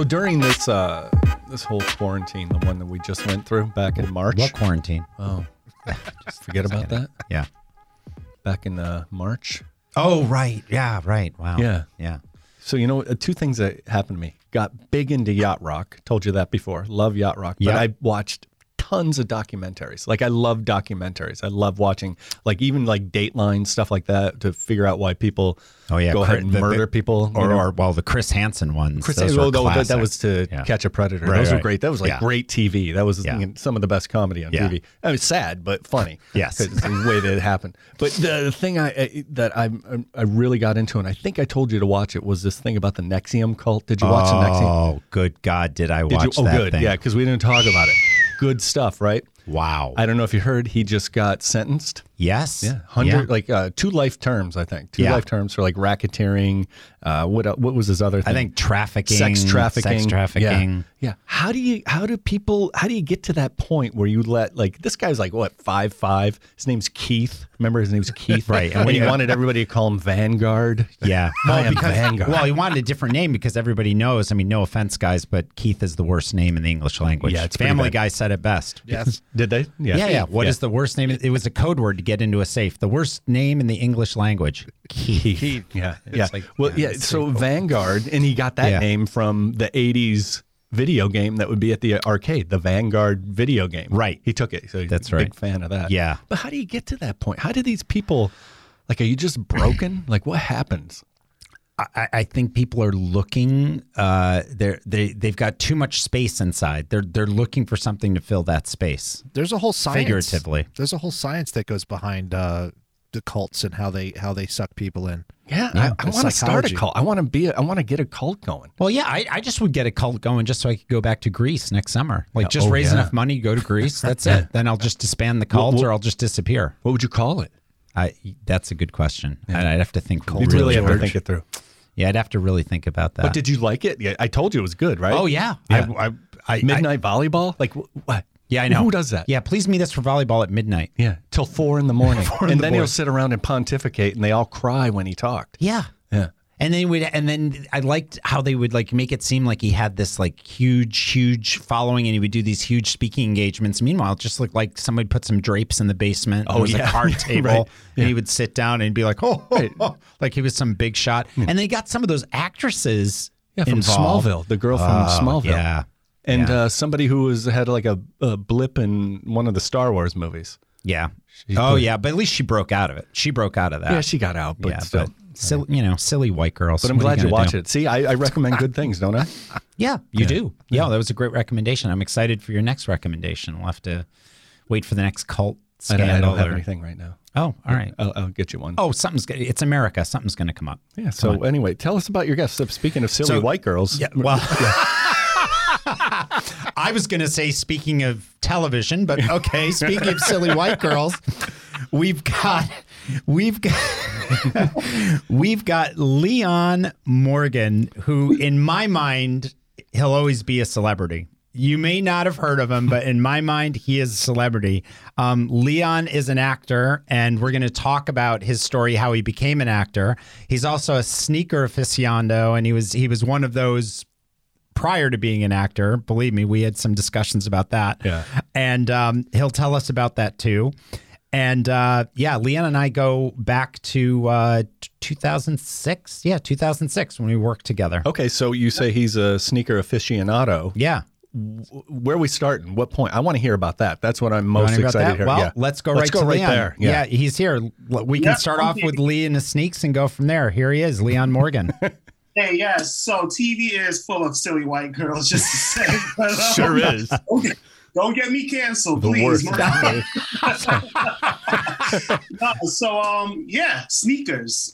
So during this this whole quarantine, the one that we just went through back in March. What quarantine? Oh, just forget about that. Yeah. Back in March. Oh, right. Yeah, right. Wow. Yeah. Yeah. So, you know, two things that happened to me. Got big into Yacht Rock. Told you that before. Love Yacht Rock. But yep. I watched tons of documentaries. Like, I love documentaries. I love watching, like, even like Dateline, stuff like that, to figure out why people go ahead and murder people. Or, well, the Chris Hansen ones. That was to Catch a Predator. Right, those were great. That was like great TV. That was some of the best comedy on TV. It was sad, but funny. Yes. Because the way that it happened. But the thing I really got into, and I think I told you to watch it, was this thing about the NXIVM cult. Did you watch the NXIVM? Oh, good God, did I watch that thing? Yeah, because we didn't talk about it. Good stuff, right? Wow. I don't know if you heard, he just got sentenced. Yes. Yeah. 100, like 2 life terms, I think. 2 life terms for like racketeering. What was his other thing? I think trafficking. Sex trafficking. Yeah. How do you get to that point where you let, like, this guy's like, what, 5'5"? His name's Keith. Remember his name's Keith? Right. And when he wanted everybody to call him Vanguard. Yeah. Vanguard. Well, he wanted a different name because everybody knows, I mean, no offense, guys, but Keith is the worst name in the English language. Yeah, it's Family Guy said it best. Yeah. Did they? Yeah. Yeah. What is the worst name? It was a code word to get into a safe. The worst name in the English language. Keith. Yeah. Yeah. Like, well, yeah. So cool. Vanguard, and he got that name from the 80s video game that would be at the arcade, the Vanguard video game. Right. He took it. So he's a big fan of that. Yeah. But how do you get to that point? How do these people, like, are you just broken? Like, what happens? I think people are looking. They've got too much space inside. They're looking for something to fill that space. There's a whole science. Figuratively, there's a whole science that goes behind the cults and how they suck people in. Yeah, yeah. I want to start a cult. I want to get a cult going. Well, yeah, I just would get a cult going just so I could go back to Greece next summer. Like, just raise enough money to go to Greece. That's it. Then I'll just disband the cult, or I'll just disappear. What would you call it? That's a good question. Yeah. I'd have to think. You'd really have to think it through. Yeah, I'd have to really think about that. But did you like it? Yeah, I told you it was good, right? Oh, yeah. Midnight volleyball? Like, what? Yeah, I know. Who does that? Yeah, please meet us for volleyball at midnight. Yeah, till 4 in the morning. He'll sit around and pontificate, and they all cry when he talked. Yeah. Yeah. And then I liked how they would, like, make it seem like he had this, like, huge following, and he would do these huge speaking engagements. Meanwhile, it just looked like somebody put some drapes in the basement. Oh, there was a card table, right. And he would sit down and be like, oh, like he was some big shot. Yeah. And they got some of those actresses involved. Smallville, the girl from Smallville. Yeah. And somebody who had, like, a blip in one of the Star Wars movies. Yeah. But at least she broke out of it. She broke out of that. Yeah, she got out, but still. Silly white girls. But I'm glad you watched it. See, I recommend good things, don't I? Yeah, you do. Yeah, that was a great recommendation. I'm excited for your next recommendation. We'll have to wait for the next cult scandal. I don't have anything right now. Oh, all right. I'll get you one. Oh, it's America. Something's going to come up. Yeah, so anyway, tell us about your guests. So, speaking of silly white girls. Yeah, well. I was going to say, speaking of television, but okay, speaking of silly white girls, we've got Leon Morgan, who in my mind, he'll always be a celebrity. You may not have heard of him, but in my mind, he is a celebrity. Leon is an actor, and we're going to talk about his story, how he became an actor. He's also a sneaker aficionado, and he was one of those. Prior to being an actor, believe me, we had some discussions about that. Yeah. And he'll tell us about that too. And Leon and I go back to 2006. Yeah, 2006 when we worked together. Okay, so you say he's a sneaker aficionado. Yeah. Where are we starting? What point? I want to hear about that. That's what I'm most excited to hear. Well, let's go right there. Yeah, he's here. We can start off with Lee and his sneaks and go from there. Here he is, Leon Morgan. Hey, yes. So TV is full of silly white girls, just to say. But, sure is. Okay. Don't get me canceled, please. Sneakers.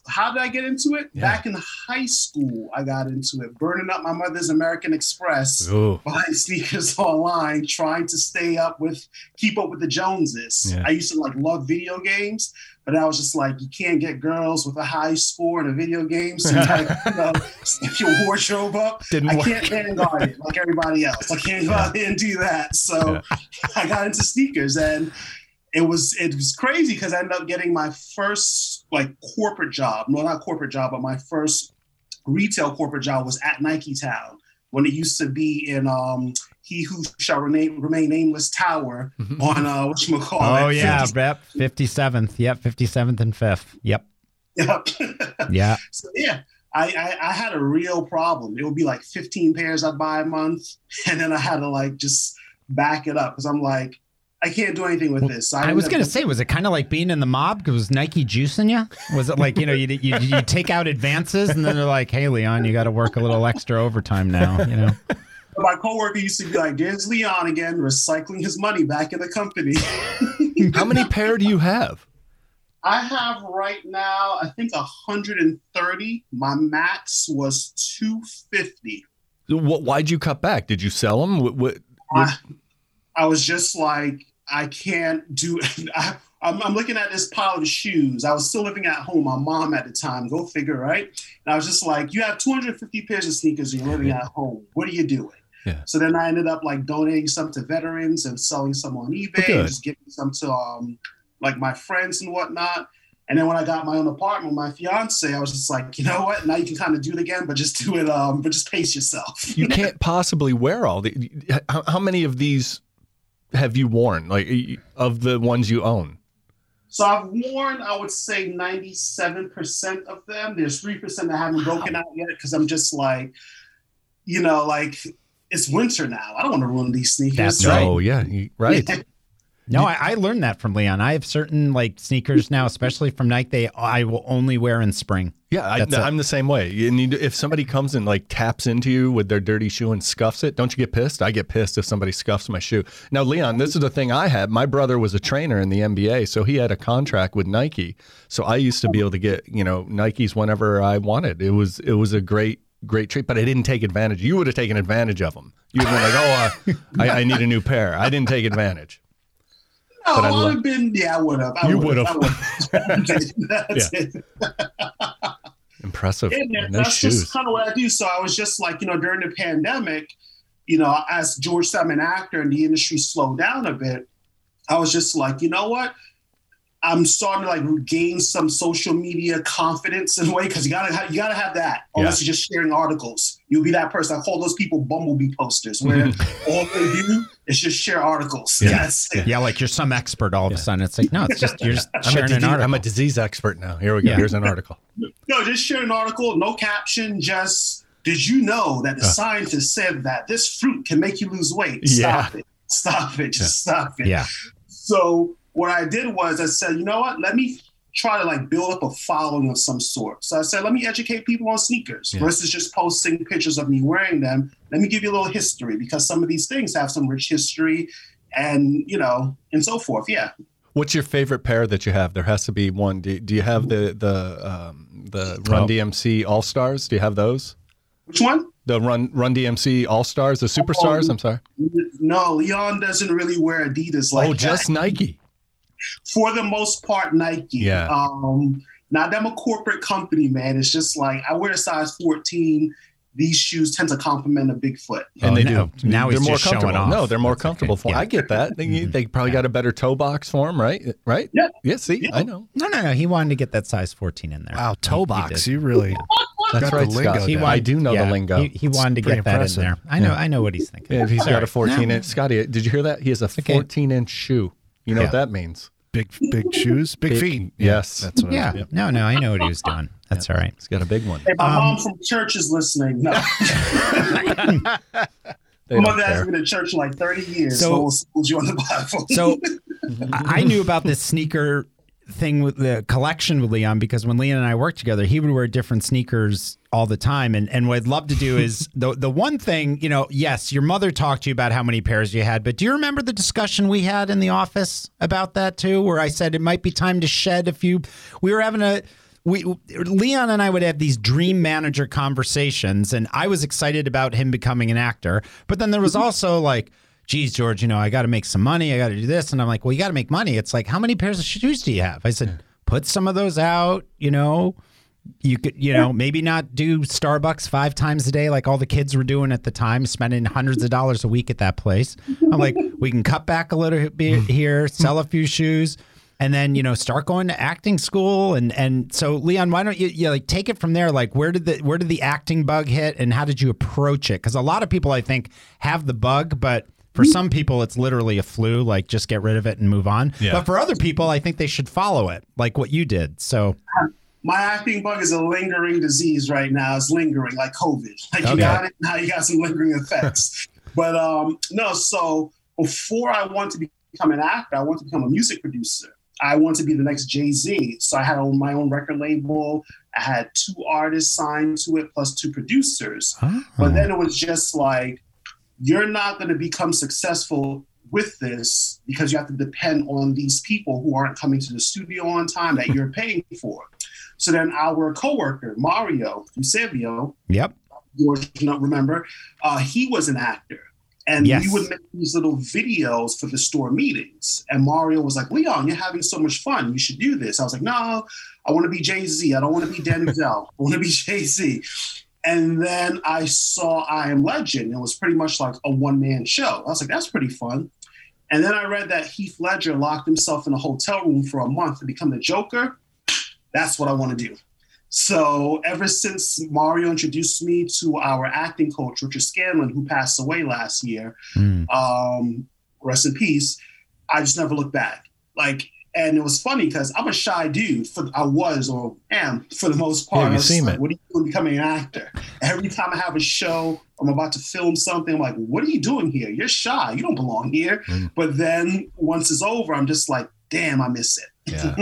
How did I get into it? Yeah. Back in high school, I got into it. Burning up my mother's American Express, buying sneakers online, trying to keep up with the Joneses. Yeah. I used to love video games. But I was just like, you can't get girls with a high score in a video game, so you gotta stick your wardrobe up. I can't Vanguard it like everybody else. I can't go out there and do that. So I got into sneakers, and it was crazy because I ended up getting my first corporate job. No, not corporate job, but my first retail corporate job was at Nike Town. when it used to be in He Who Shall Remain Nameless Tower on whatchamacallit. Oh, yeah, 57th. Yep, 57th and 5th. Yep. Yeah. So, yeah. I had a real problem. It would be like 15 pairs I'd buy a month, and then I had to like just back it up because I'm like, I can't do anything with this. I was going to say, was it kind of like being in the mob? Because was Nike juicing you? Was it like, you know, you take out advances and then they're like, hey, Leon, you got to work a little extra overtime now, you know? My coworker used to be like, there's Leon again, recycling his money back in the company. How many pair do you have? I have right now, I think 130. My max was 250. Why'd you cut back? Did you sell them? I was just like, I can't do it. I'm looking at this pile of shoes. I was still living at home, my mom at the time. Go figure, right? And I was just like, you have 250 pairs of sneakers and you're living at home. What are you doing? Yeah. So then I ended up like donating some to veterans and selling some on eBay and just giving some to like my friends and whatnot. And then when I got my own apartment with my fiance, I was just like, you know what? Now you can kind of do it again, but just do it, but just pace yourself. You can't possibly wear all the. How many of these have you worn, like of the ones you own? So I've worn, I would say 97% of them. There's 3% I haven't broken out yet because I'm just like, you know, like it's winter now. I don't want to ruin these sneakers. That's right. Oh, yeah. Right. No, I learned that from Leon. I have certain like sneakers now, especially from Nike, I will only wear in spring. Yeah, I'm the same way. If somebody comes and like taps into you with their dirty shoe and scuffs it, don't you get pissed? I get pissed if somebody scuffs my shoe. Now, Leon, this is the thing I had. My brother was a trainer in the NBA, so he had a contract with Nike. So I used to be able to get, you know, Nikes whenever I wanted. It was a great treat, but I didn't take advantage. You would have taken advantage of them. You'd been like, I need a new pair. I didn't take advantage. Oh, I would have been. Yeah, I would have. You would have. That's it. Impressive. And that's just kind of what I do. So I was just like, you know, during the pandemic, you know, as Georgetown, an actor, and the industry slowed down a bit, I was just like, you know what? I'm starting to like regain some social media confidence in a way because you gotta have that unless you're just sharing articles. You'll be that person. I call those people bumblebee posters where all they do is just share articles. Yeah. Yes. Yeah, like you're some expert all of a sudden. It's like, no, it's just you're just sharing an article. I'm a disease expert now. Here we go. Yeah. Here's an article. No, just share an article, no caption, just did you know that the scientists said that this fruit can make you lose weight? Stop it. Yeah. So what I did was I said, you know what? Let me try to like build up a following of some sort. So I said, let me educate people on sneakers versus just posting pictures of me wearing them. Let me give you a little history because some of these things have some rich history and, you know, and so forth. Yeah. What's your favorite pair that you have? There has to be one. Do you have the Run DMC All-Stars? Do you have those? Which one? The Run DMC All-Stars, the Superstars? I'm sorry. No, Leon doesn't really wear Adidas like that. Oh, just Nike. For the most part, Nike. Yeah. Now that I'm a corporate company, man, it's just like I wear a size 14. These shoes tend to complement a big foot. And they do. Now they're more comfortable. Showing off. No, they're more comfortable. Okay. For I get that. They probably got a better toe box for them, right? Right? Yeah. Yeah, see, I know. No. He wanted to get that size 14 in there. Wow, toe box. You really. That's right, Scott. I do know the lingo. He wanted to get that in there. I know what he's thinking. If he's got a 14-inch. Scotty, did you hear that? He has a 14-inch shoe. You know what that means. Big shoes, big feet. Yes. That's what I mean. No, I know what he was doing. That's all right. He's got a big one. Hey, my mom from church is listening. No. My dad's been in church like 30 years. So we'll hold you on the platform. So I knew about this sneaker thing with the collection with Leon because when Leon and I worked together, he would wear different sneakers all the time. And what I'd love to do is the one thing, you know, yes, your mother talked to you about how many pairs you had, but do you remember the discussion we had in the office about that too, where I said it might be time to shed a few? We were having Leon and I would have these dream manager conversations, and I was excited about him becoming an actor. But then there was also like, geez, George, you know, I got to make some money. I got to do this. And I'm like, well, you got to make money. It's like, how many pairs of shoes do you have? I said, put some of those out, you know, you could, you know, maybe not do Starbucks 5 times a day, like all the kids were doing at the time, spending hundreds of dollars a week at that place. I'm like, we can cut back a little bit here, sell a few shoes. and then, you know, start going to acting school. And so, Leon, why don't you like take it from there? Like, where did the acting bug hit, and how did you approach it? Because a lot of people, I think, have the bug, but for some people, it's literally a flu. Like, just get rid of it and move on. Yeah. But for other people, I think they should follow it, like what you did. So. My acting bug is a lingering disease right now. It's lingering, like COVID. Like, okay. You got it, now you got some lingering effects. But no, so before I wanted to become an actor, I wanted to become a music producer. I wanted to be the next Jay-Z. So I had my own record label. I had 2 artists signed to it, plus 2 producers. Uh-huh. But then it was just like, you're not going to become successful with this because you have to depend on these people who aren't coming to the studio on time that you're paying for. So then our coworker, Mario Eusebio, yep, George, remember, he was an actor. And yes, we would make these little videos for the store meetings. And Mario was like, Leon, you're having so much fun. You should do this. I was like, no, I want to be Jay-Z. I don't want to be Denzel. I want to be Jay-Z. And then I saw I Am Legend. It was pretty much like a one-man show. I was like, that's pretty fun. And then I read that Heath Ledger locked himself in a hotel room for a month to become the Joker. That's what I want to do. So ever since Mario introduced me to our acting coach, Richard Scanlon, who passed away last year, rest in peace, I just never looked back. Like, and it was funny because I'm a shy dude. I am for the most part. Yeah, what are you doing becoming an actor? Every time I have a show, I'm about to film something, I'm like, what are you doing here? You're shy. You don't belong here. Mm. But then once it's over, I'm just like, damn, I miss it. Yeah.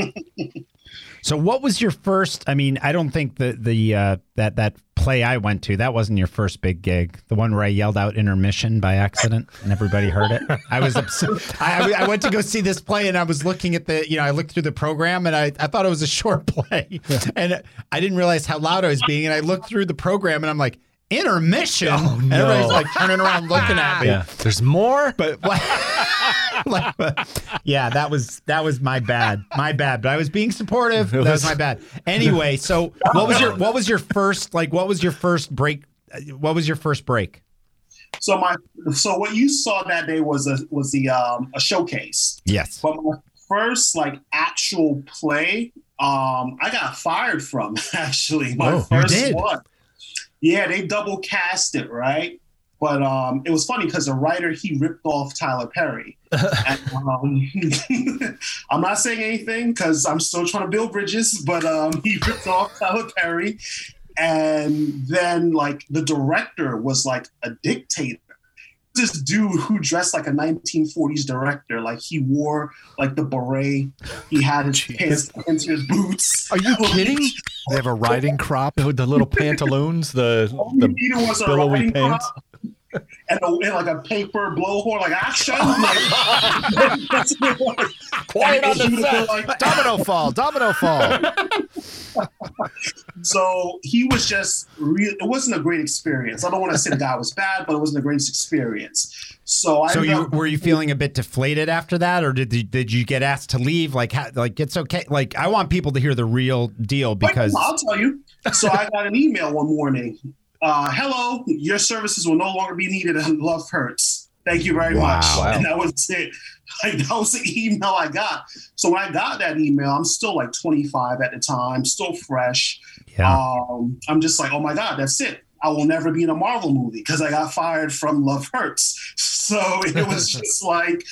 So what was your first, I mean, I don't think that play I went to, that wasn't your first big gig. The one where I yelled out intermission by accident and everybody heard it. I was upset. I went to go see this play and I was looking at I looked through the program and I thought it was a short play. Yeah. And I didn't realize how loud I was being. And I looked through the program and I'm like, intermission? Oh, no. Everybody's like turning around looking at me. Yeah. There's more? But what? Yeah, that was my bad. My bad. But I was being supportive. That was my bad. Anyway, so what was your first break? So what you saw that day was the showcase. Yes. But my first like actual play, I got fired from actually. My first one. Yeah, they double cast it, right? But it was funny because the writer, he ripped off Tyler Perry. And, I'm not saying anything because I'm still trying to build bridges, but he ripped off Tyler Perry. And then like the director was like a dictator. This dude who dressed like a 1940s director, like he wore like the beret, he had his pants into his boots. Are you kidding? They have a riding crop, the little pantaloons, the billowy pants. And like a paper blowhorn, like I showed him. Like, quiet on the set. Like, domino fall. So he was just it wasn't a great experience. I don't want to say the guy was bad, but it wasn't the greatest experience. Were you feeling a bit deflated after that, or did you get asked to leave? Like, like it's okay. Like I want people to hear the real deal because I'll tell you. So I got an email one morning. Hello, your services will no longer be needed at Love Hurts. Thank you very much. Wow. And that was it. Like, that was the email I got. So when I got that email, I'm still like 25 at the time, still fresh. Yeah. I'm just like, oh my God, that's it. I will never be in a Marvel movie because I got fired from Love Hurts. So it was just like,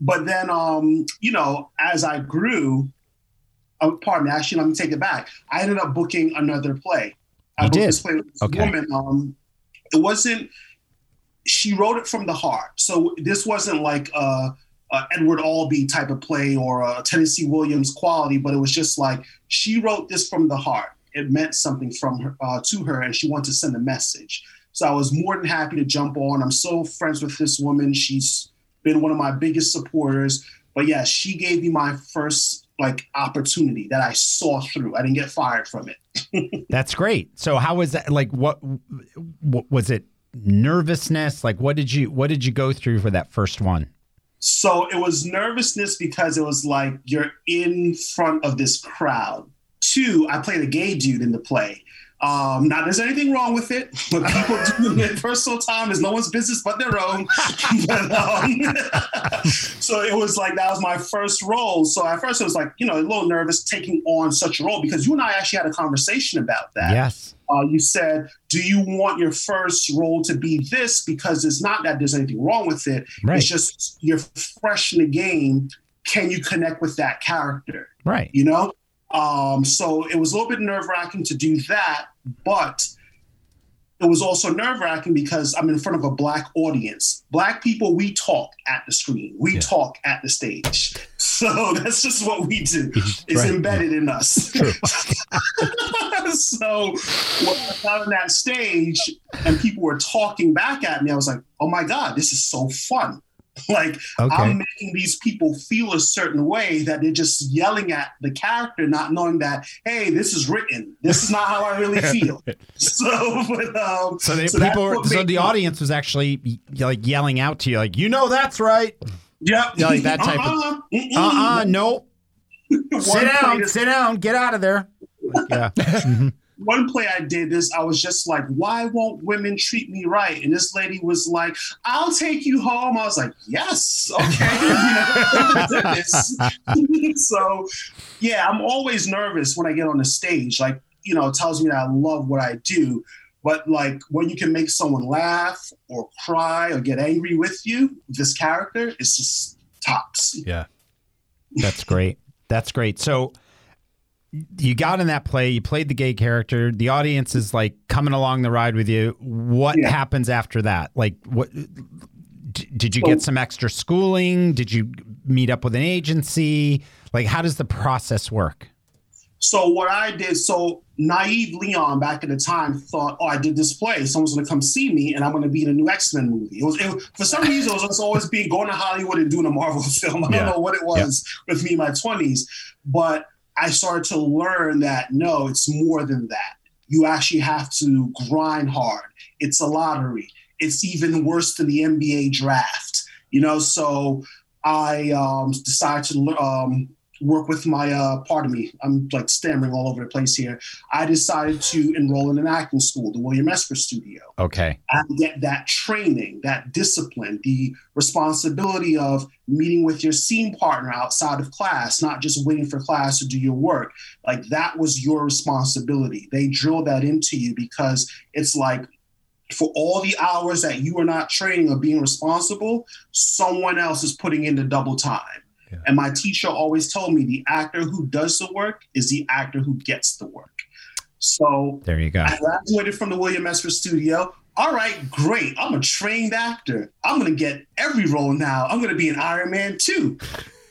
but then, you know, as I grew, pardon me, actually, let me take it back. I ended up booking another play. I wrote this play with this woman. She wrote it from the heart. So this wasn't like a Edward Albee type of play or a Tennessee Williams quality, but it was just like, she wrote this from the heart. It meant something from her, to her, and she wanted to send a message. So I was more than happy to jump on. I'm so friends with this woman. She's been one of my biggest supporters, but yeah, she gave me my first like opportunity that I saw through. I didn't get fired from it. That's great. So how was that? Like, what was it? Nervousness? Like, what did you go through for that first one? So it was nervousness because it was like, you're in front of this crowd. 2, I played a gay dude in the play. Now, there's anything wrong with it. When people do their personal time, it's no one's business but their own. So it was like, that was my first role. So at first it was like, you know, a little nervous taking on such a role, because you and I actually had a conversation about that. Yes. You said, do you want your first role to be this? Because it's not that there's anything wrong with it. Right. It's just you're fresh in the game. Can you connect with that character? Right. You know? So it was a little bit nerve-wracking to do that, but it was also nerve-wracking because I'm in front of a Black audience. Black people, we talk at the screen. We talk at the stage. So that's just what we do. It's embedded in us. So when I got on that stage and people were talking back at me, I was like, oh my God, this is so fun. Like, okay, I'm making these people feel a certain way that they're just yelling at the character, not knowing that, hey, this is written. This is not how I really feel. So the audience was actually like yelling out to you, like, you know, that's right. Yep. You know, like that type of. No. Sit down. Get out of there. Like, yeah. Mm-hmm. One play I did this, I was just like, why won't women treat me right? And this lady was like, I'll take you home. I was like, yes, okay. So, yeah, I'm always nervous when I get on the stage. Like, you know, it tells me that I love what I do. But, like, when you can make someone laugh or cry or get angry with you, this character, it's just tops. Yeah, that's great. That's great. So you got in that play, you played the gay character, the audience is like coming along the ride with you. What happens after that? Like, what did you get some extra schooling? Did you meet up with an agency? Like, how does the process work? So what I did, so naive Leon back at the time thought, oh, I did this play. Someone's going to come see me and I'm going to be in a new X-Men movie. For some reason, it was always being going to Hollywood and doing a Marvel film. I don't know what it was with me in my 20s, but I started to learn that, no, it's more than that. You actually have to grind hard. It's a lottery. It's even worse than the NBA draft, you know? So I decided to work with my, I'm like stammering all over the place here. I decided to enroll in an acting school, the William Esper Studio. Okay. I get that training, that discipline, the responsibility of meeting with your scene partner outside of class, not just waiting for class to do your work. Like, that was your responsibility. They drill that into you, because it's like, for all the hours that you are not training or being responsible, someone else is putting in the double time. And my teacher always told me the actor who does the work is the actor who gets the work. So there you go. I graduated from the William Esper Studio. All right, great. I'm a trained actor. I'm going to get every role now. I'm going to be an Iron Man too.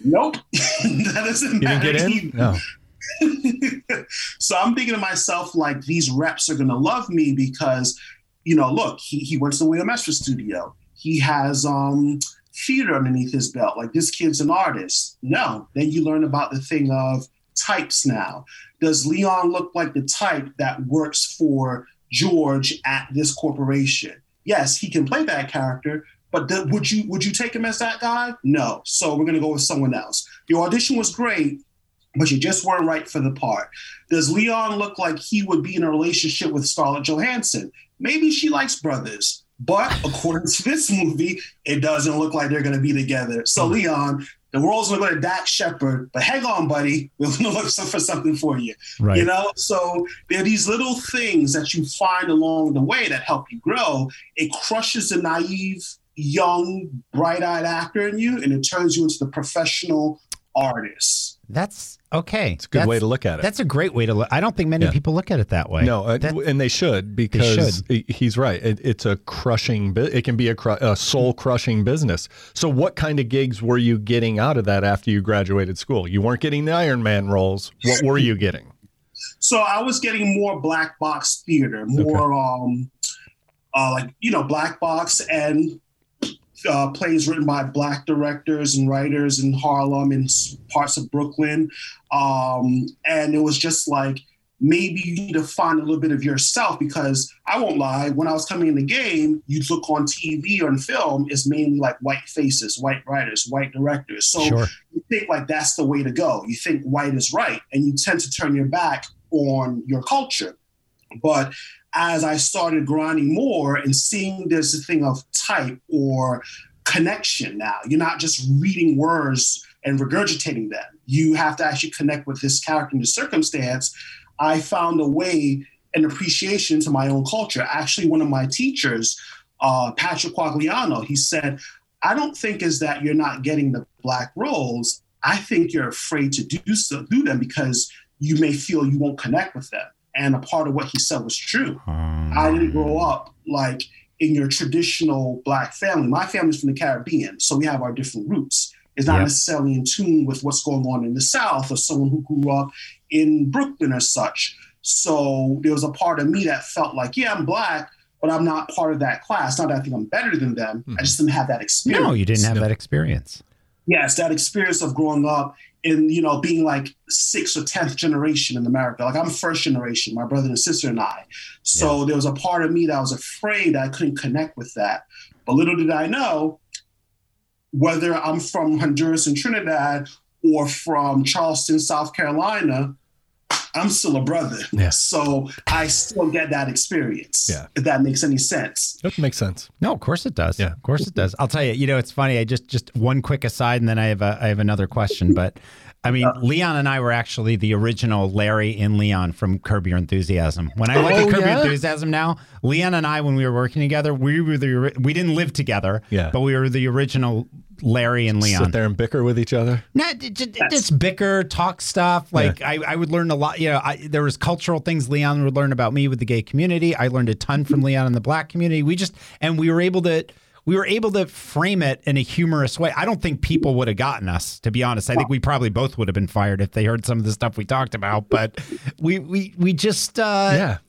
Nope. That doesn't matter. You didn't get in? No. So I'm thinking to myself, like, these reps are going to love me because, you know, look, he works in the William Esper Studio. He has theater underneath his belt. Like, this kid's an artist. No. Then you learn about the thing of types now. Does Leon look like the type that works for George at this corporation? Yes, he can play that character, but would you take him as that guy? No. So we're going to go with someone else. Your audition was great, but you just weren't right for the part. Does Leon look like he would be in a relationship with Scarlett Johansson? Maybe she likes brothers. But according to this movie, it doesn't look like they're going to be together. So, Leon, the world's going to go to Dax Shepard, but hang on, buddy. We're going to look for something for you. Right. You know? So there are these little things that you find along the way that help you grow. It crushes the naive, young, bright-eyed actor in you, and it turns you into the professional artist. That's okay. It's a good way to look at it. That's a great way to look. I don't think many people look at it that way. No, and they should, because they should. He's right. It's a crushing. It can be a soul crushing business. So, what kind of gigs were you getting out of that after you graduated school? You weren't getting the Iron Man roles. What were you getting? So I was getting more black box theater, more black box and plays written by black directors and writers in Harlem and parts of Brooklyn. And it was just like, maybe you need to find a little bit of yourself, because I won't lie, when I was coming in the game, you'd look on TV or in film, it's mainly like white faces, white writers, white directors. So you think like that's the way to go. You think white is right, and you tend to turn your back on your culture. But as I started grinding more and seeing there's a thing of type or connection now, you're not just reading words and regurgitating them. You have to actually connect with this character and the circumstance. I found a way, an appreciation to my own culture. Actually, one of my teachers, Patrick Quagliano, he said, I don't think is that you're not getting the Black roles. I think you're afraid to do them because you may feel you won't connect with them. And a part of what he said was true. I didn't grow up like in your traditional Black family. My family's from the Caribbean, so we have our different roots. It's not necessarily in tune with what's going on in the South or someone who grew up in Brooklyn or such. So there was a part of me that felt like, yeah, I'm Black, but I'm not part of that class. Not that I think I'm better than them. I just didn't have that experience. No, you didn't have that experience. Yes, that experience of growing up in, you know, being like 6th or 10th generation in America. Like I'm first generation, my brother and sister and I. So there was a part of me that was afraid I couldn't connect with that. But little did I know, whether I'm from Honduras and Trinidad or from Charleston, South Carolina, I'm still a brother. Yeah. So I still get that experience. Yeah. If that makes any sense. That makes sense. No, of course it does. Yeah. Of course it does. I'll tell you, you know, it's funny. I just one quick aside and then I have another question, but I mean, Leon and I were actually the original Larry and Leon from Curb Your Enthusiasm. When I went to Curb Your Enthusiasm now, Leon and I, when we were working together, we didn't live together, but we were the original Larry and Leon. Sit there and bicker with each other? No, just bicker, talk stuff. Like I would learn a lot. You know, there was cultural things Leon would learn about me with the gay community. I learned a ton from Leon in the Black community. We were able to frame it in a humorous way. I don't think people would have gotten us, to be honest. I think we probably both would have been fired if they heard some of the stuff we talked about. But we just And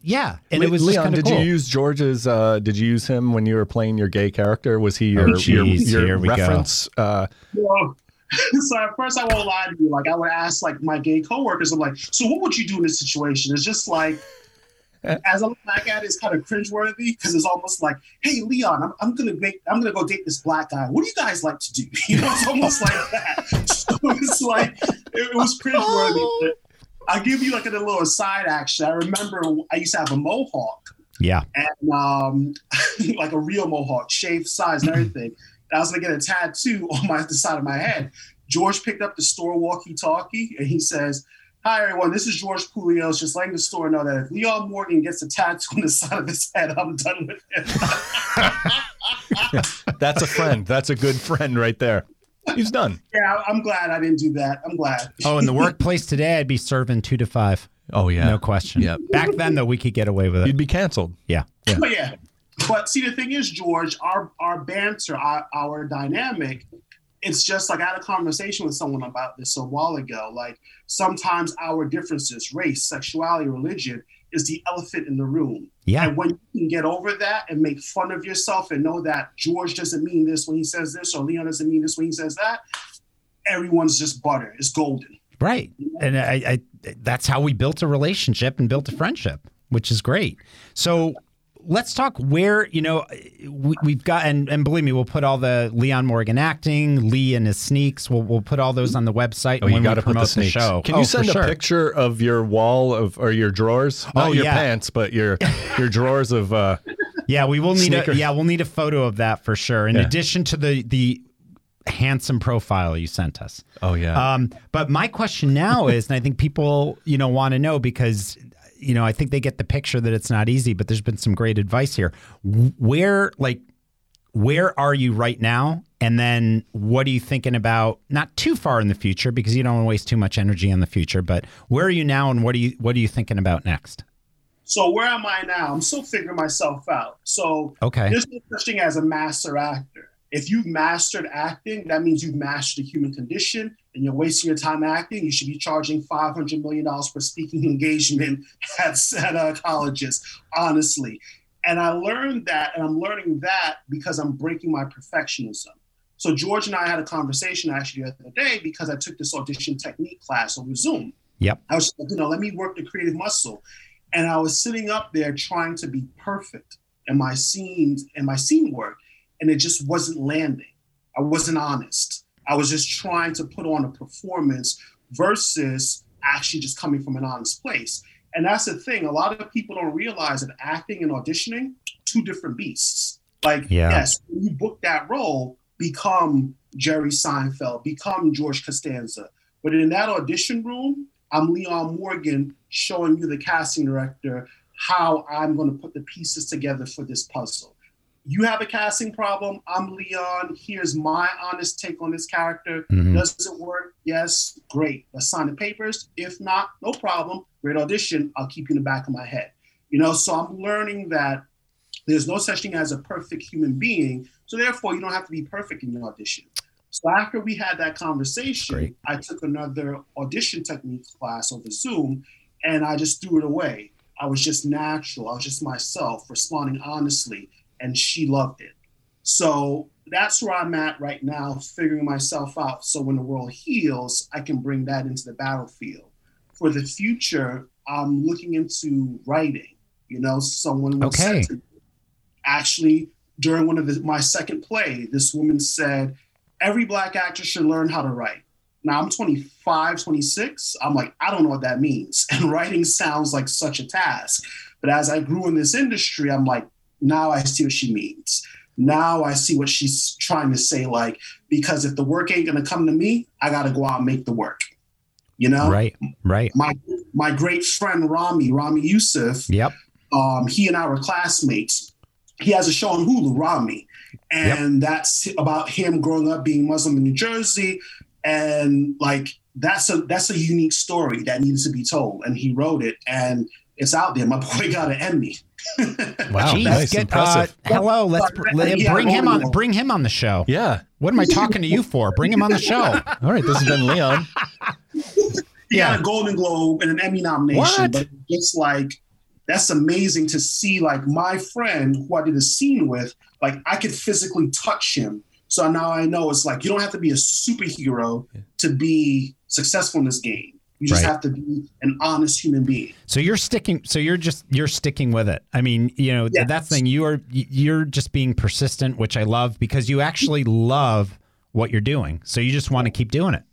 it was Leon. Just did you use George's? Did you use him when you were playing your gay character? Was he your reference? So at first, I won't lie to you. Like I would ask like my gay coworkers, I'm like, so what would you do in this situation? It's just like. As I look back at it, it's kind of cringeworthy because it's almost like, "Hey, Leon, I'm gonna go date this Black guy. What do you guys like to do?" You know, it's almost like that. So it's like it was cringeworthy. But I'll give you like a little aside. Actually, I remember I used to have a mohawk. Yeah, and like a real mohawk, shaved sides and everything. And I was gonna get a tattoo on the side of my head. George picked up the store walkie-talkie and he says. Hi, everyone. This is George Poulios, just letting the store know that if Leon Morgan gets a tattoo on the side of his head, I'm done with him. That's a friend. That's a good friend right there. He's done. Yeah, I'm glad I didn't do that. I'm glad. Oh, in the workplace today, I'd be serving 2 to 5. Oh, yeah. No question. Yeah. Back then, though, we could get away with it. You'd be canceled. Yeah. But, yeah. But see, the thing is, George, our banter, our dynamic, it's just like I had a conversation with someone about this a while ago. Like sometimes our differences, race, sexuality, religion is the elephant in the room. Yeah. And when you can get over that and make fun of yourself and know that George doesn't mean this when he says this or Leon doesn't mean this when he says that, everyone's just butter. It's golden. Right. And I that's how we built a relationship and built a friendship, which is great. So let's talk where, you know, we've got, and believe me, we'll put all the Leon Morgan acting, Lee and his sneaks. We'll put all those on the website. Oh, you got to promote the show. Can you send a picture of your wall of, or your drawers? Not your pants, but your drawers of we will need sneakers. We'll need a photo of that for sure. In addition to the handsome profile you sent us. Oh, yeah. But my question now is, and I think people, you know, want to know because you know, I think they get the picture that it's not easy, but there's been some great advice here. Where are you right now? And then what are you thinking about? Not too far in the future, because you don't want to waste too much energy in the future, but where are you now and what are you thinking about next? So where am I now? I'm still figuring myself out. So There's no such thing as a master actor. If you've mastered acting, that means you've mastered the human condition and you're wasting your time acting. You should be charging $500 million for speaking engagement at colleges, honestly. And I learned that, and I'm learning that because I'm breaking my perfectionism. So George and I had a conversation actually the other day because I took this audition technique class over Zoom. Yep. I was like, you know, let me work the creative muscle. And I was sitting up there trying to be perfect in my scenes and my scene work. And it just wasn't landing. I wasn't honest. I was just trying to put on a performance versus actually just coming from an honest place. And that's the thing. A lot of people don't realize that acting and auditioning, two different beasts. Like, yes, when you book that role, become Jerry Seinfeld, become George Costanza. But in that audition room, I'm Leon Morgan showing you, the casting director, how I'm going to put the pieces together for this puzzle. You have a casting problem. I'm Leon. Here's my honest take on this character. Mm-hmm. Does it work? Yes. Great. Let's sign the papers. If not, no problem. Great audition. I'll keep you in the back of my head. You know, so I'm learning that there's no such thing as a perfect human being. So therefore, you don't have to be perfect in your audition. So after we had that conversation, great. I took another audition technique class over Zoom, and I just threw it away. I was just natural. I was just myself, responding honestly. And she loved it. So that's where I'm at right now, figuring myself out. So when the world heals, I can bring that into the battlefield. For the future, I'm looking into writing. You know, someone was said to me, actually, during one of my second play, this woman said, every Black actor should learn how to write. Now, I'm 25, 26. I'm like, I don't know what that means. And writing sounds like such a task. But as I grew in this industry, I'm like, now I see what she means. Now I see what she's trying to say, like, because if the work ain't going to come to me, I got to go out and make the work, you know? Right, right. My great friend, Rami Yusuf, he and I were classmates. He has a show on Hulu, Rami. And that's about him growing up being Muslim in New Jersey. And like, that's a unique story that needs to be told. And he wrote it and it's out there. My boy got an Emmy. Wow. Jeez, nice, hello, bring him on the show. Yeah. What am I talking to you for? Bring him on the show. All right, this has been Leon. He got a Golden Globe and an Emmy nomination. What? But it's like, that's amazing to see, like, my friend who I did a scene with, like, I could physically touch him. So now I know it's like, you don't have to be a superhero to be successful in this game. You just have to be an honest human being. So you're sticking with it. I mean, you know, that thing, you're just being persistent, which I love, because you actually love what you're doing. So you just want to keep doing it.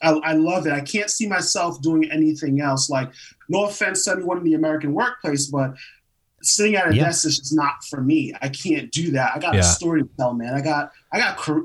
I love it. I can't see myself doing anything else. Like, no offense to anyone in the American workplace, but sitting at a desk is just not for me. I can't do that. I got a story to tell, man. I got charisma.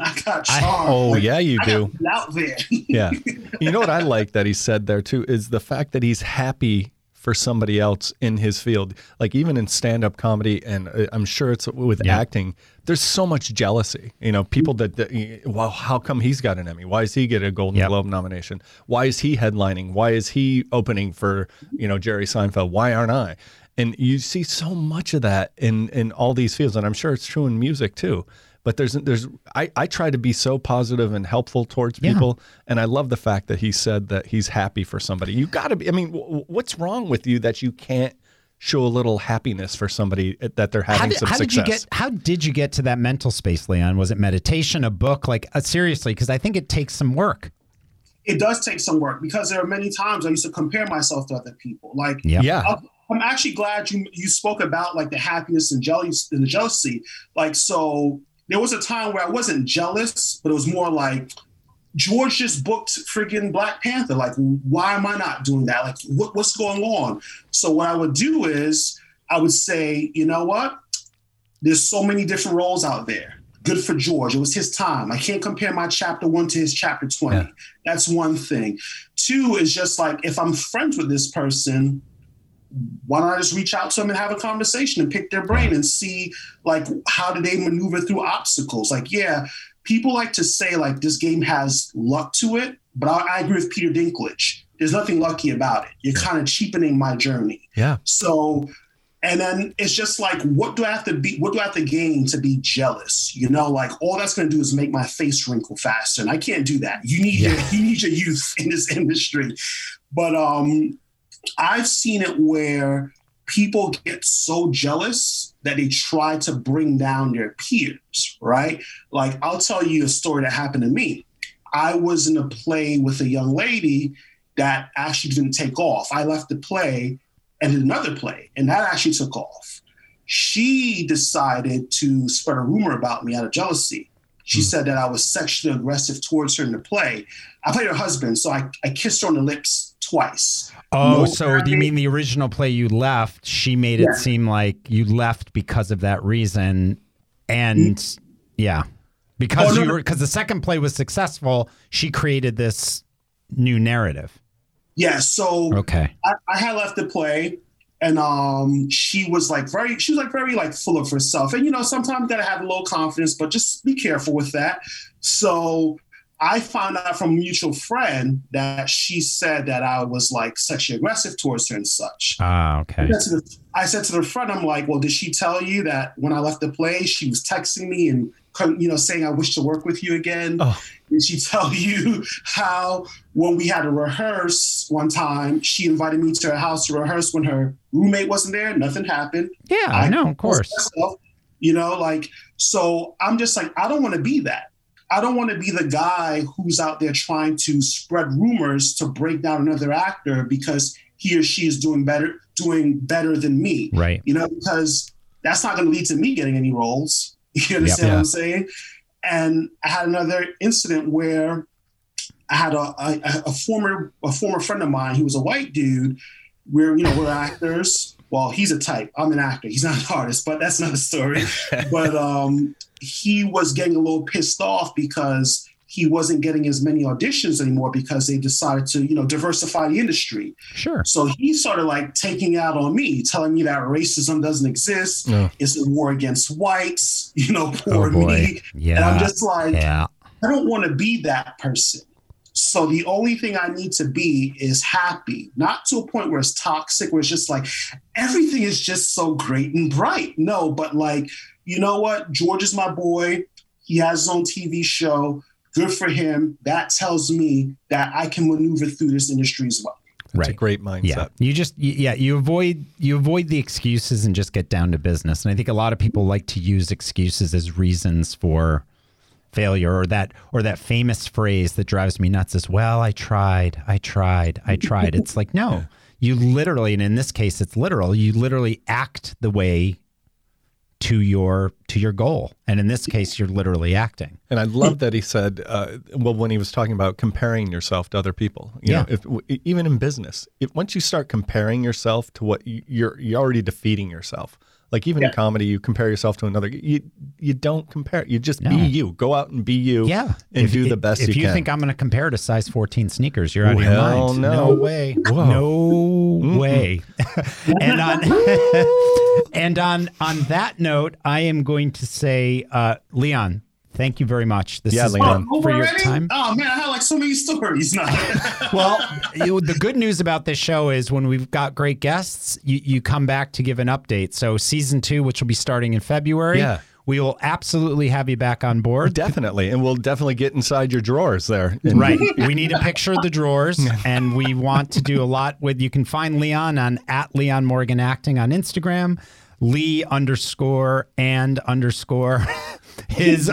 I got charm. You do. Out there. You know what I like that he said there too is the fact that he's happy for somebody else in his field. Like, even in stand-up comedy, and I'm sure it's with acting, there's so much jealousy. You know, people that how come he's got an Emmy? Why is he getting a Golden Globe nomination? Why is he headlining? Why is he opening for, you know, Jerry Seinfeld? Why aren't I? And you see so much of that in all these fields, and I'm sure it's true in music too. But I try to be so positive and helpful towards people. And I love the fact that he said that he's happy for somebody. You got to be, I mean, what's wrong with you that you can't show a little happiness for somebody that they're having some success? How did you get to that mental space, Leon? Was it meditation, a book? Like, seriously, because I think it takes some work. It does take some work, because there are many times I used to compare myself to other people. Like, I'm actually glad you spoke about, like, the happiness and jealousy. Like, so... there was a time where I wasn't jealous, but it was more like, George just booked freaking Black Panther. Like, why am I not doing that? Like, what's going on? So what I would do is I would say, you know what? There's so many different roles out there. Good for George. It was his time. I can't compare my chapter 1 to his chapter 20. Yeah. That's one thing. 2 is just like, if I'm friends with this person, why don't I just reach out to them and have a conversation and pick their brain and see, like, how do they maneuver through obstacles? Like, people like to say, like, this game has luck to it, but I agree with Peter Dinklage. There's nothing lucky about it. You're kind of cheapening my journey. Yeah. So, and then it's just like, what do I have to gain to be jealous? You know, like, all that's going to do is make my face wrinkle faster. And I can't do that. You need your youth in this industry. But, I've seen it where people get so jealous that they try to bring down their peers, right? Like, I'll tell you a story that happened to me. I was in a play with a young lady that actually didn't take off. I left the play and did another play, and that actually took off. She decided to spread a rumor about me out of jealousy. She said that I was sexually aggressive towards her in the play. I played her husband, so I kissed her on the lips twice. Oh, so do you mean the original play you left, she made it seem like you left because of that reason. And yeah, because you were, because the second play was successful, she created this new narrative. Yeah. So okay, I had left the play. And she was very full of herself. And, you know, sometimes gotta have low confidence, but just be careful with that. So I found out from a mutual friend that she said that I was like sexually aggressive towards her and such. Ah, okay. I said to the friend, I'm like, well, did she tell you that when I left the play, she was texting me and, you know, saying, I wish to work with you again? Oh. Did she tell you how when we had to rehearse one time, she invited me to her house to rehearse when her roommate wasn't there? Nothing happened. Yeah, I know, of course. Myself, you know, like, so I'm just like, I don't want to be that. I don't want to be the guy who's out there trying to spread rumors to break down another actor because he or she is doing better than me. Right. You know, because that's not going to lead to me getting any roles. You understand what I'm saying? And I had another incident where I had a former friend of mine. He was a white dude. We're actors. Well, he's a type. I'm an actor. He's not an artist, but that's another story. But he was getting a little pissed off because he wasn't getting as many auditions anymore because they decided to, you know, diversify the industry. Sure. So he started like taking out on me, telling me that racism doesn't exist. No. It's a war against whites, you know, poor me. Yeah. And I'm just like, I don't want to be that person. So the only thing I need to be is happy, not to a point where it's toxic, where it's just like, everything is just so great and bright. No, but like, you know what? George is my boy. He has his own TV show. Good for him. That tells me that I can maneuver through this industry as well. That's right. A great mindset. Yeah. You just, you avoid the excuses and just get down to business. And I think a lot of people like to use excuses as reasons for failure, or that famous phrase that drives me nuts is, well, I tried. It's like, no, you literally, and in this case, it's literal. You literally act the way to your goal. And in this case, you're literally acting. And I love that he said, when he was talking about comparing yourself to other people, you know, even in business, once you start comparing yourself to what you're already defeating yourself. Like even in comedy, you compare yourself to another. You don't compare. You just be you. Go out and be you. Yeah. And do the best you can. If you think I'm going to compare to size 14 sneakers, you're out of your mind. No way. Whoa. No way. And on that note, I am going to say, Leon, thank you very much. This is Leon, for your time. Oh man, I had like so many stories now. Well, the good news about this show is when we've got great guests, you come back to give an update. So season 2, which will be starting in February, we will absolutely have you back on board. Definitely, and we'll definitely get inside your drawers there. Right, we need a picture of the drawers, and we want to do a lot with. You can find Leon on @LeonMorganActing on Instagram. Lee_and_ his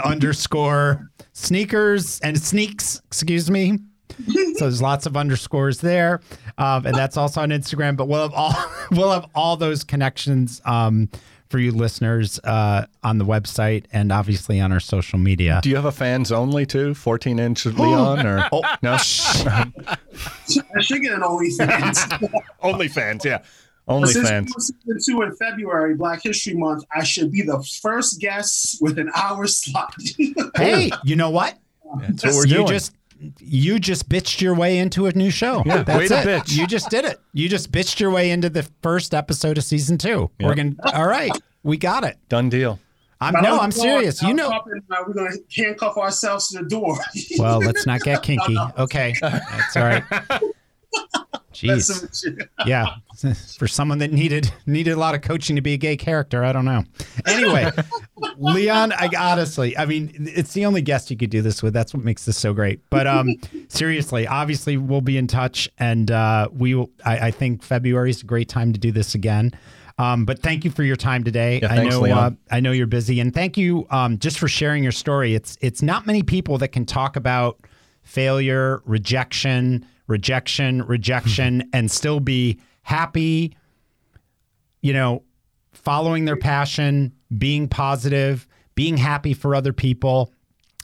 _sneakers and sneaks, excuse me. So there's lots of underscores there. And that's also on Instagram, but we'll have all those connections for you listeners on the website and obviously on our social media. Do you have a fans only too? 14-inch Leon or no? I should get an OnlyFans. OnlyFans, yeah. Since season 2 in February, Black History Month, I should be the first guest with an hour slot. Hey, you know what? That's what we're doing. You just bitched your way into a new show. Yeah, That's it. You just did it. You just bitched your way into the first episode of season 2. Yeah. All right, we got it. Done deal. I'm serious. You know, we're going to handcuff ourselves to the door. Well, let's not get kinky. No. Okay, that's all right. Jeez. Yeah. For someone that needed a lot of coaching to be a gay character, I don't know. Anyway, Leon, I mean, it's the only guest you could do this with. That's what makes this so great. But seriously, obviously we'll be in touch, and I think February is a great time to do this again. But thank you for your time today. Yeah, thanks, Leon. I know you're busy, and thank you just for sharing your story. It's not many people that can talk about failure, rejection, and still be happy, you know, following their passion, being positive, being happy for other people.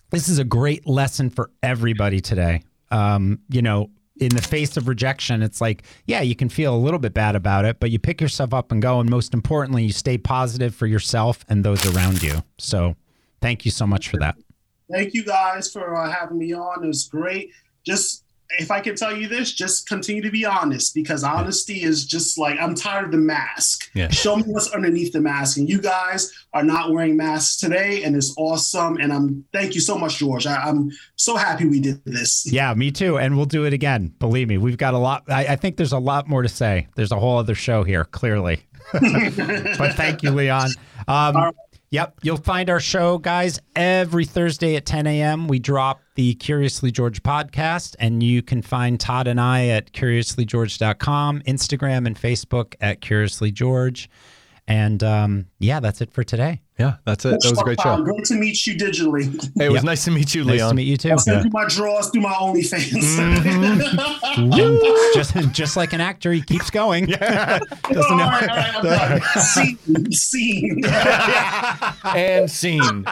This is a great lesson for everybody today. You know, in the face of rejection, it's like, yeah, you can feel a little bit bad about it, but you pick yourself up and go. And most importantly, you stay positive for yourself and those around you. So thank you so much for that. Thank you guys for having me on. It was great. Just, if I can tell you this, just continue to be honest, because honesty is just like, I'm tired of the mask. Yeah. Show me what's underneath the mask. And you guys are not wearing masks today, and it's awesome. And thank you so much, George. I'm so happy we did this. Yeah, me too. And we'll do it again. Believe me, we've got a lot. I think there's a lot more to say. There's a whole other show here, clearly. But thank you, Leon. All right. Yep. You'll find our show, guys, every Thursday at 10 a.m. We drop the Curiously George podcast, and you can find Todd and I at CuriouslyGeorge.com, Instagram and Facebook at Curiously George. And yeah, that's it for today. Yeah, that's it. That was a great show. Great to meet you digitally. Hey, it was nice to meet you, Leon. Nice to meet you, too. I'll send you my draws through my OnlyFans. Mm-hmm. just like an actor, he keeps going. Yeah. All right. Scene. And scene.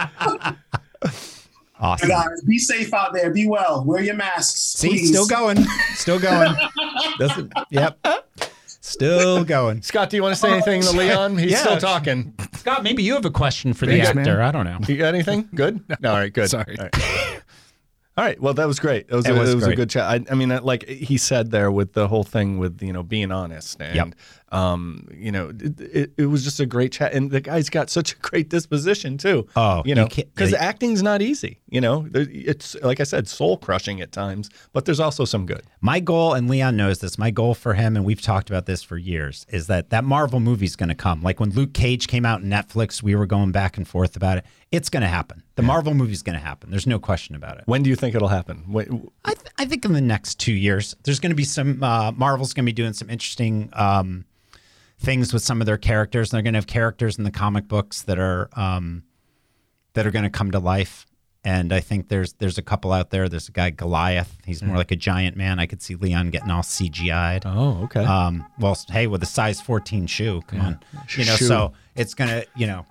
Awesome. Guys, be safe out there. Be well. Wear your masks. See, please. Still going. Yep. Still going. Scott, do you want to say anything to Leon? He's still talking. Scott, maybe you have a question for the actor. Man. I don't know. You got anything? Good? No. All right, good. Sorry. All right. Well, that was great. It was a good chat. I mean, like he said there with the whole thing with, being honest. And, you know, it was just a great chat. And the guy's got such a great disposition, too. Oh, because acting's not easy. It's, like I said, soul crushing at times, but there's also some good. My goal, and Leon knows this, my goal for him, and we've talked about this for years, is that Marvel movie's going to come. Like when Luke Cage came out on Netflix, we were going back and forth about it. It's going to happen. The Marvel movie's going to happen. There's no question about it. When do you think it'll happen? I think in the next 2 years, there's going to be some Marvel's going to be doing some interesting things with some of their characters. And they're going to have characters in the comic books that are going to come to life. And I think there's a couple out there. There's a guy, Goliath. He's more like a giant man. I could see Leon getting all CGI'd. Oh, okay. Well, hey, with a size 14 shoe, come on. Shoe. So it's gonna, Right.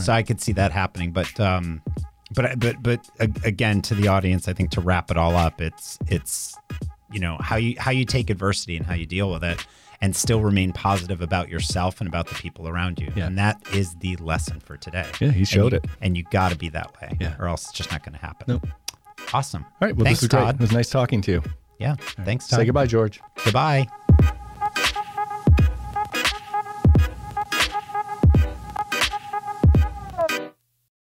So I could see that happening. But again, to the audience, I think to wrap it all up, it's how you take adversity and how you deal with it, and still remain positive about yourself and about the people around you. Yeah. And that is the lesson for today. Yeah, he showed it. And you got to be that way, or else it's just not going to happen. Nope. Awesome. All right. Well, thanks, this was Todd. Great. It was nice talking to you. Yeah. Right. Thanks, Todd. Say goodbye, George. Goodbye.